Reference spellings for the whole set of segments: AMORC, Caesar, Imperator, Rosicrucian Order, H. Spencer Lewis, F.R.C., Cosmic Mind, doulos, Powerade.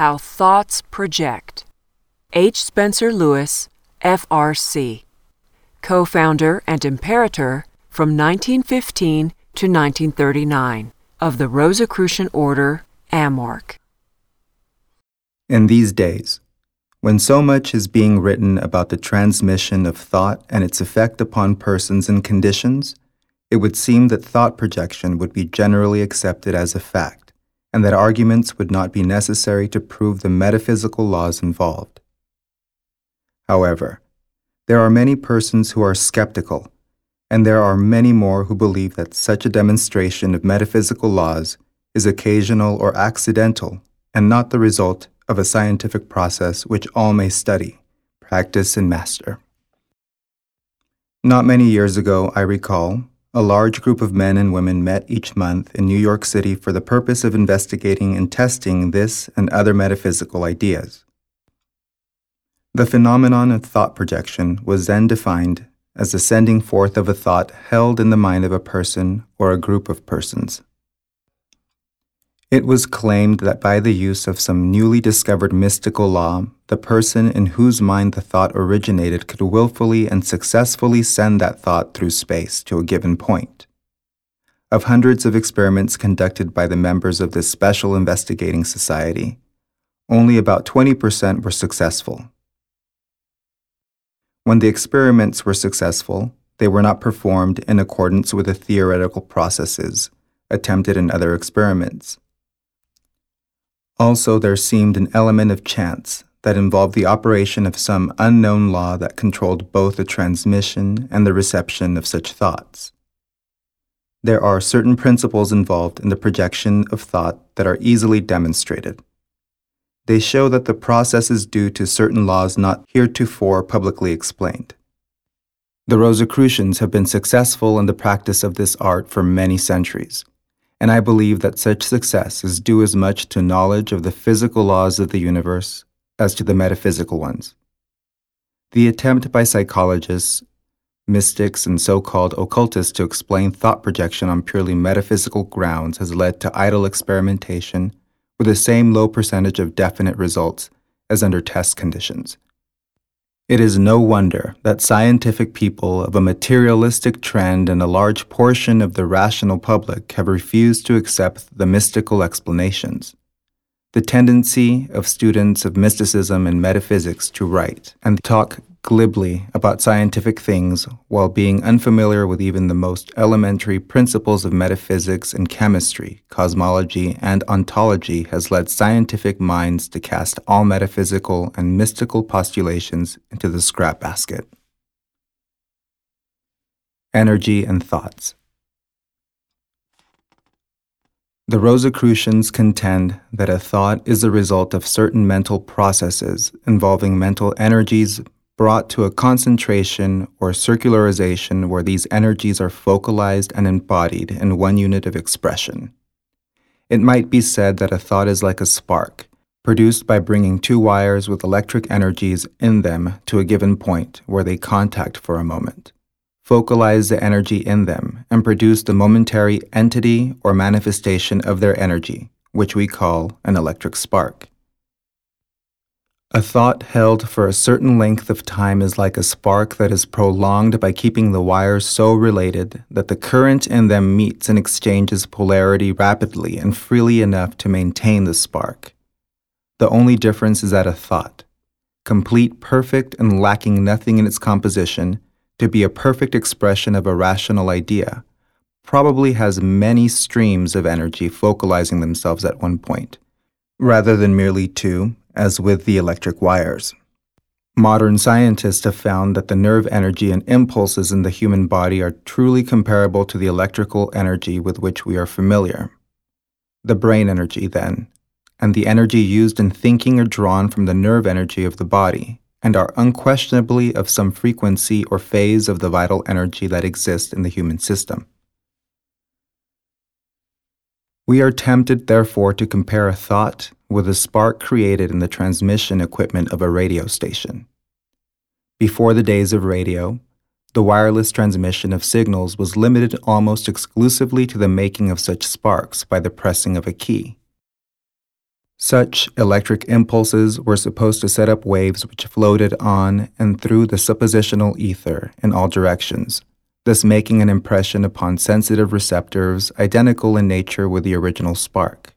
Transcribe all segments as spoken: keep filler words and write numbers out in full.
How Thoughts Project. H. Spencer Lewis, F R C co-founder and Imperator from nineteen fifteen to nineteen thirty-nine of the Rosicrucian Order, AMORC. In these days, when so much is being written about the transmission of thought and its effect upon persons and conditions, it would seem that thought projection would be generally accepted as a fact, and that arguments would not be necessary to prove the metaphysical laws involved. However, there are many persons who are skeptical, and there are many more who believe that such a demonstration of metaphysical laws is occasional or accidental, and not the result of a scientific process which all may study, practice, and master. Not many years ago, I recall, a large group of men and women met each month in New York City for the purpose of investigating and testing this and other metaphysical ideas. The phenomenon of thought projection was then defined as the sending forth of a thought held in the mind of a person or a group of persons. It was claimed that by the use of some newly discovered mystical law, the person in whose mind the thought originated could willfully and successfully send that thought through space to a given point. Of hundreds of experiments conducted by the members of this special investigating society, only about twenty percent were successful. When the experiments were successful, they were not performed in accordance with the theoretical processes attempted in other experiments. Also, there seemed an element of chance that involved the operation of some unknown law that controlled both the transmission and the reception of such thoughts. There are certain principles involved in the projection of thought that are easily demonstrated. They show that the process is due to certain laws not heretofore publicly explained. The Rosicrucians have been successful in the practice of this art for many centuries, and I believe that such success is due as much to knowledge of the physical laws of the universe as to the metaphysical ones. The attempt by psychologists, mystics, and so-called occultists to explain thought projection on purely metaphysical grounds has led to idle experimentation with the same low percentage of definite results as under test conditions. It is no wonder that scientific people of a materialistic trend and a large portion of the rational public have refused to accept the mystical explanations. The tendency of students of mysticism and metaphysics to write and talk glibly about scientific things while being unfamiliar with even the most elementary principles of metaphysics and chemistry, cosmology, and ontology has led scientific minds to cast all metaphysical and mystical postulations into the scrap basket. Energy and thoughts. The Rosicrucians contend that a thought is the result of certain mental processes involving mental energies brought to a concentration or circularization where these energies are focalized and embodied in one unit of expression. It might be said that a thought is like a spark, produced by bringing two wires with electric energies in them to a given point where they contact for a moment, focalize the energy in them, and produce the momentary entity or manifestation of their energy, which we call an electric spark. A thought held for a certain length of time is like a spark that is prolonged by keeping the wires so related that the current in them meets and exchanges polarity rapidly and freely enough to maintain the spark. The only difference is that a thought, complete, perfect, and lacking nothing in its composition, to be a perfect expression of a rational idea, probably has many streams of energy focalizing themselves at one point, rather than merely two, as with the electric wires. Modern scientists have found that the nerve energy and impulses in the human body are truly comparable to the electrical energy with which we are familiar. The brain energy, then, and the energy used in thinking are drawn from the nerve energy of the body, and are unquestionably of some frequency or phase of the vital energy that exists in the human system. We are tempted, therefore, to compare a thought with a spark created in the transmission equipment of a radio station. Before the days of radio, the wireless transmission of signals was limited almost exclusively to the making of such sparks by the pressing of a key. Such electric impulses were supposed to set up waves which floated on and through the suppositional ether in all directions, thus making an impression upon sensitive receptors identical in nature with the original spark.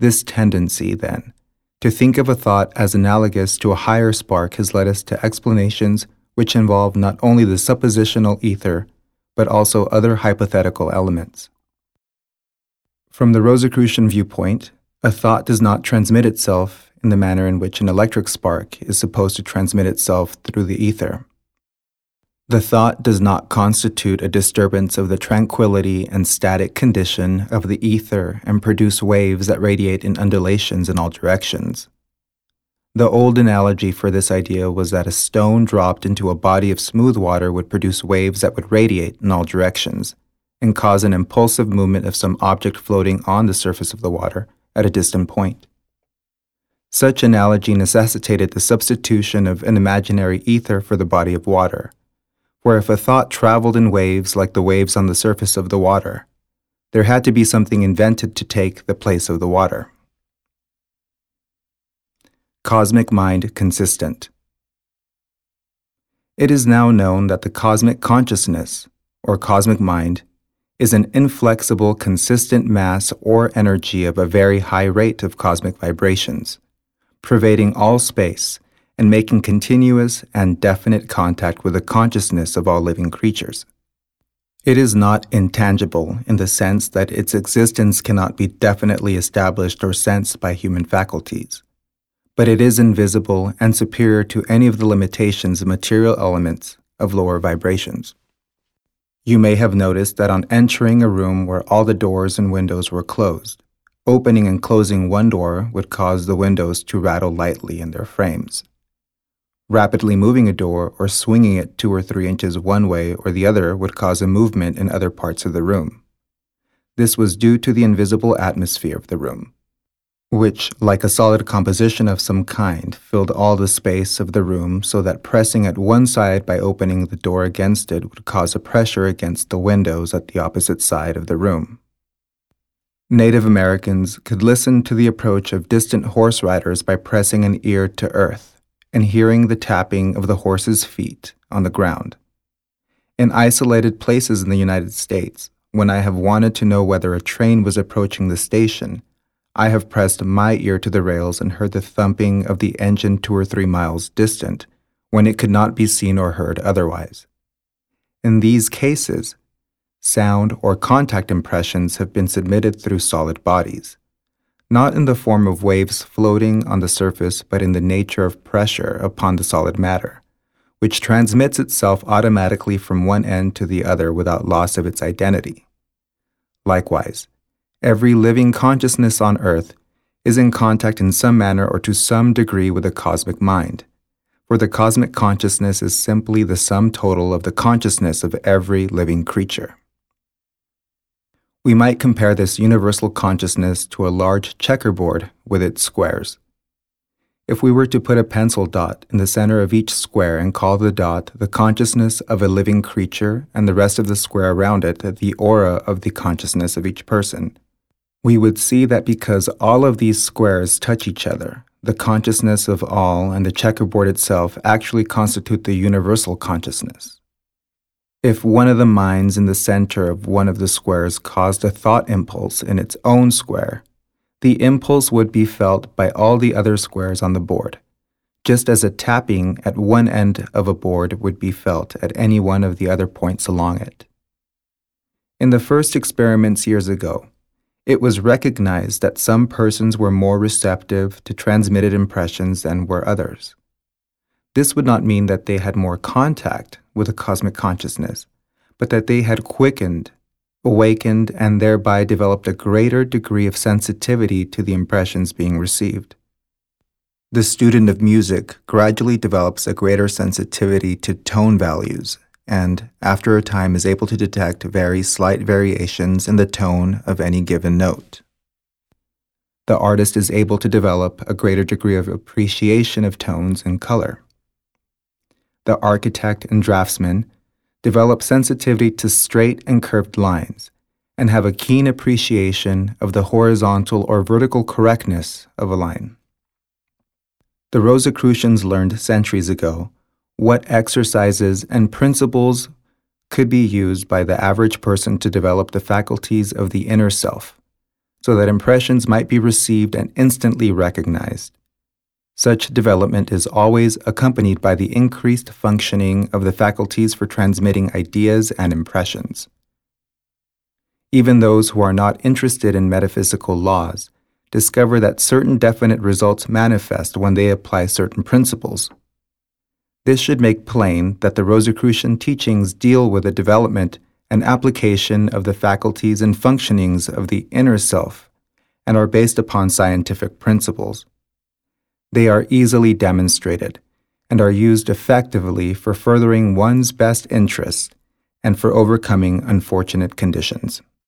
This tendency, then, to think of a thought as analogous to a higher spark has led us to explanations which involve not only the suppositional ether, but also other hypothetical elements. From the Rosicrucian viewpoint, a thought does not transmit itself in the manner in which an electric spark is supposed to transmit itself through the ether. The thought does not constitute a disturbance of the tranquility and static condition of the ether and produce waves that radiate in undulations in all directions. The old analogy for this idea was that a stone dropped into a body of smooth water would produce waves that would radiate in all directions and cause an impulsive movement of some object floating on the surface of the water at a distant point. Such analogy necessitated the substitution of an imaginary ether for the body of water, where if a thought traveled in waves like the waves on the surface of the water, there had to be something invented to take the place of the water. Cosmic Mind Consistent. It is now known that the cosmic consciousness, or cosmic mind, is an inflexible, consistent mass or energy of a very high rate of cosmic vibrations, pervading all space and making continuous and definite contact with the consciousness of all living creatures. It is not intangible in the sense that its existence cannot be definitely established or sensed by human faculties, but it is invisible and superior to any of the limitations of material elements of lower vibrations. You may have noticed that on entering a room where all the doors and windows were closed, opening and closing one door would cause the windows to rattle lightly in their frames. Rapidly moving a door or swinging it two or three inches one way or the other would cause a movement in other parts of the room. This was due to the invisible atmosphere of the room, which, like a solid composition of some kind, filled all the space of the room so that pressing at one side by opening the door against it would cause a pressure against the windows at the opposite side of the room. Native Americans could listen to the approach of distant horse riders by pressing an ear to earth and hearing the tapping of the horse's feet on the ground. In isolated places in the United States, when I have wanted to know whether a train was approaching the station, I have pressed my ear to the rails and heard the thumping of the engine two or three miles distant, when it could not be seen or heard otherwise. In these cases, sound or contact impressions have been submitted through solid bodies, not in the form of waves floating on the surface, but in the nature of pressure upon the solid matter, which transmits itself automatically from one end to the other without loss of its identity. Likewise, every living consciousness on earth is in contact in some manner or to some degree with the cosmic mind, for the cosmic consciousness is simply the sum total of the consciousness of every living creature. We might compare this universal consciousness to a large checkerboard with its squares. If we were to put a pencil dot in the center of each square and call the dot the consciousness of a living creature and the rest of the square around it the aura of the consciousness of each person, we would see that because all of these squares touch each other, the consciousness of all and the checkerboard itself actually constitute the universal consciousness. If one of the minds in the center of one of the squares caused a thought impulse in its own square, the impulse would be felt by all the other squares on the board, just as a tapping at one end of a board would be felt at any one of the other points along it. In the first experiments years ago, it was recognized that some persons were more receptive to transmitted impressions than were others. This would not mean that they had more contact with a cosmic consciousness, but that they had quickened, awakened, and thereby developed a greater degree of sensitivity to the impressions being received. The student of music gradually develops a greater sensitivity to tone values, and after a time is able to detect very slight variations in the tone of any given note. The artist is able to develop a greater degree of appreciation of tones and color. The architect and draftsman develop sensitivity to straight and curved lines, and have a keen appreciation of the horizontal or vertical correctness of a line. The Rosicrucians learned centuries ago what exercises and principles could be used by the average person to develop the faculties of the inner self, so that impressions might be received and instantly recognized. Such development is always accompanied by the increased functioning of the faculties for transmitting ideas and impressions. Even those who are not interested in metaphysical laws discover that certain definite results manifest when they apply certain principles. This should make plain that the Rosicrucian teachings deal with the development and application of the faculties and functionings of the inner self and are based upon scientific principles. They are easily demonstrated and are used effectively for furthering one's best interests and for overcoming unfortunate conditions.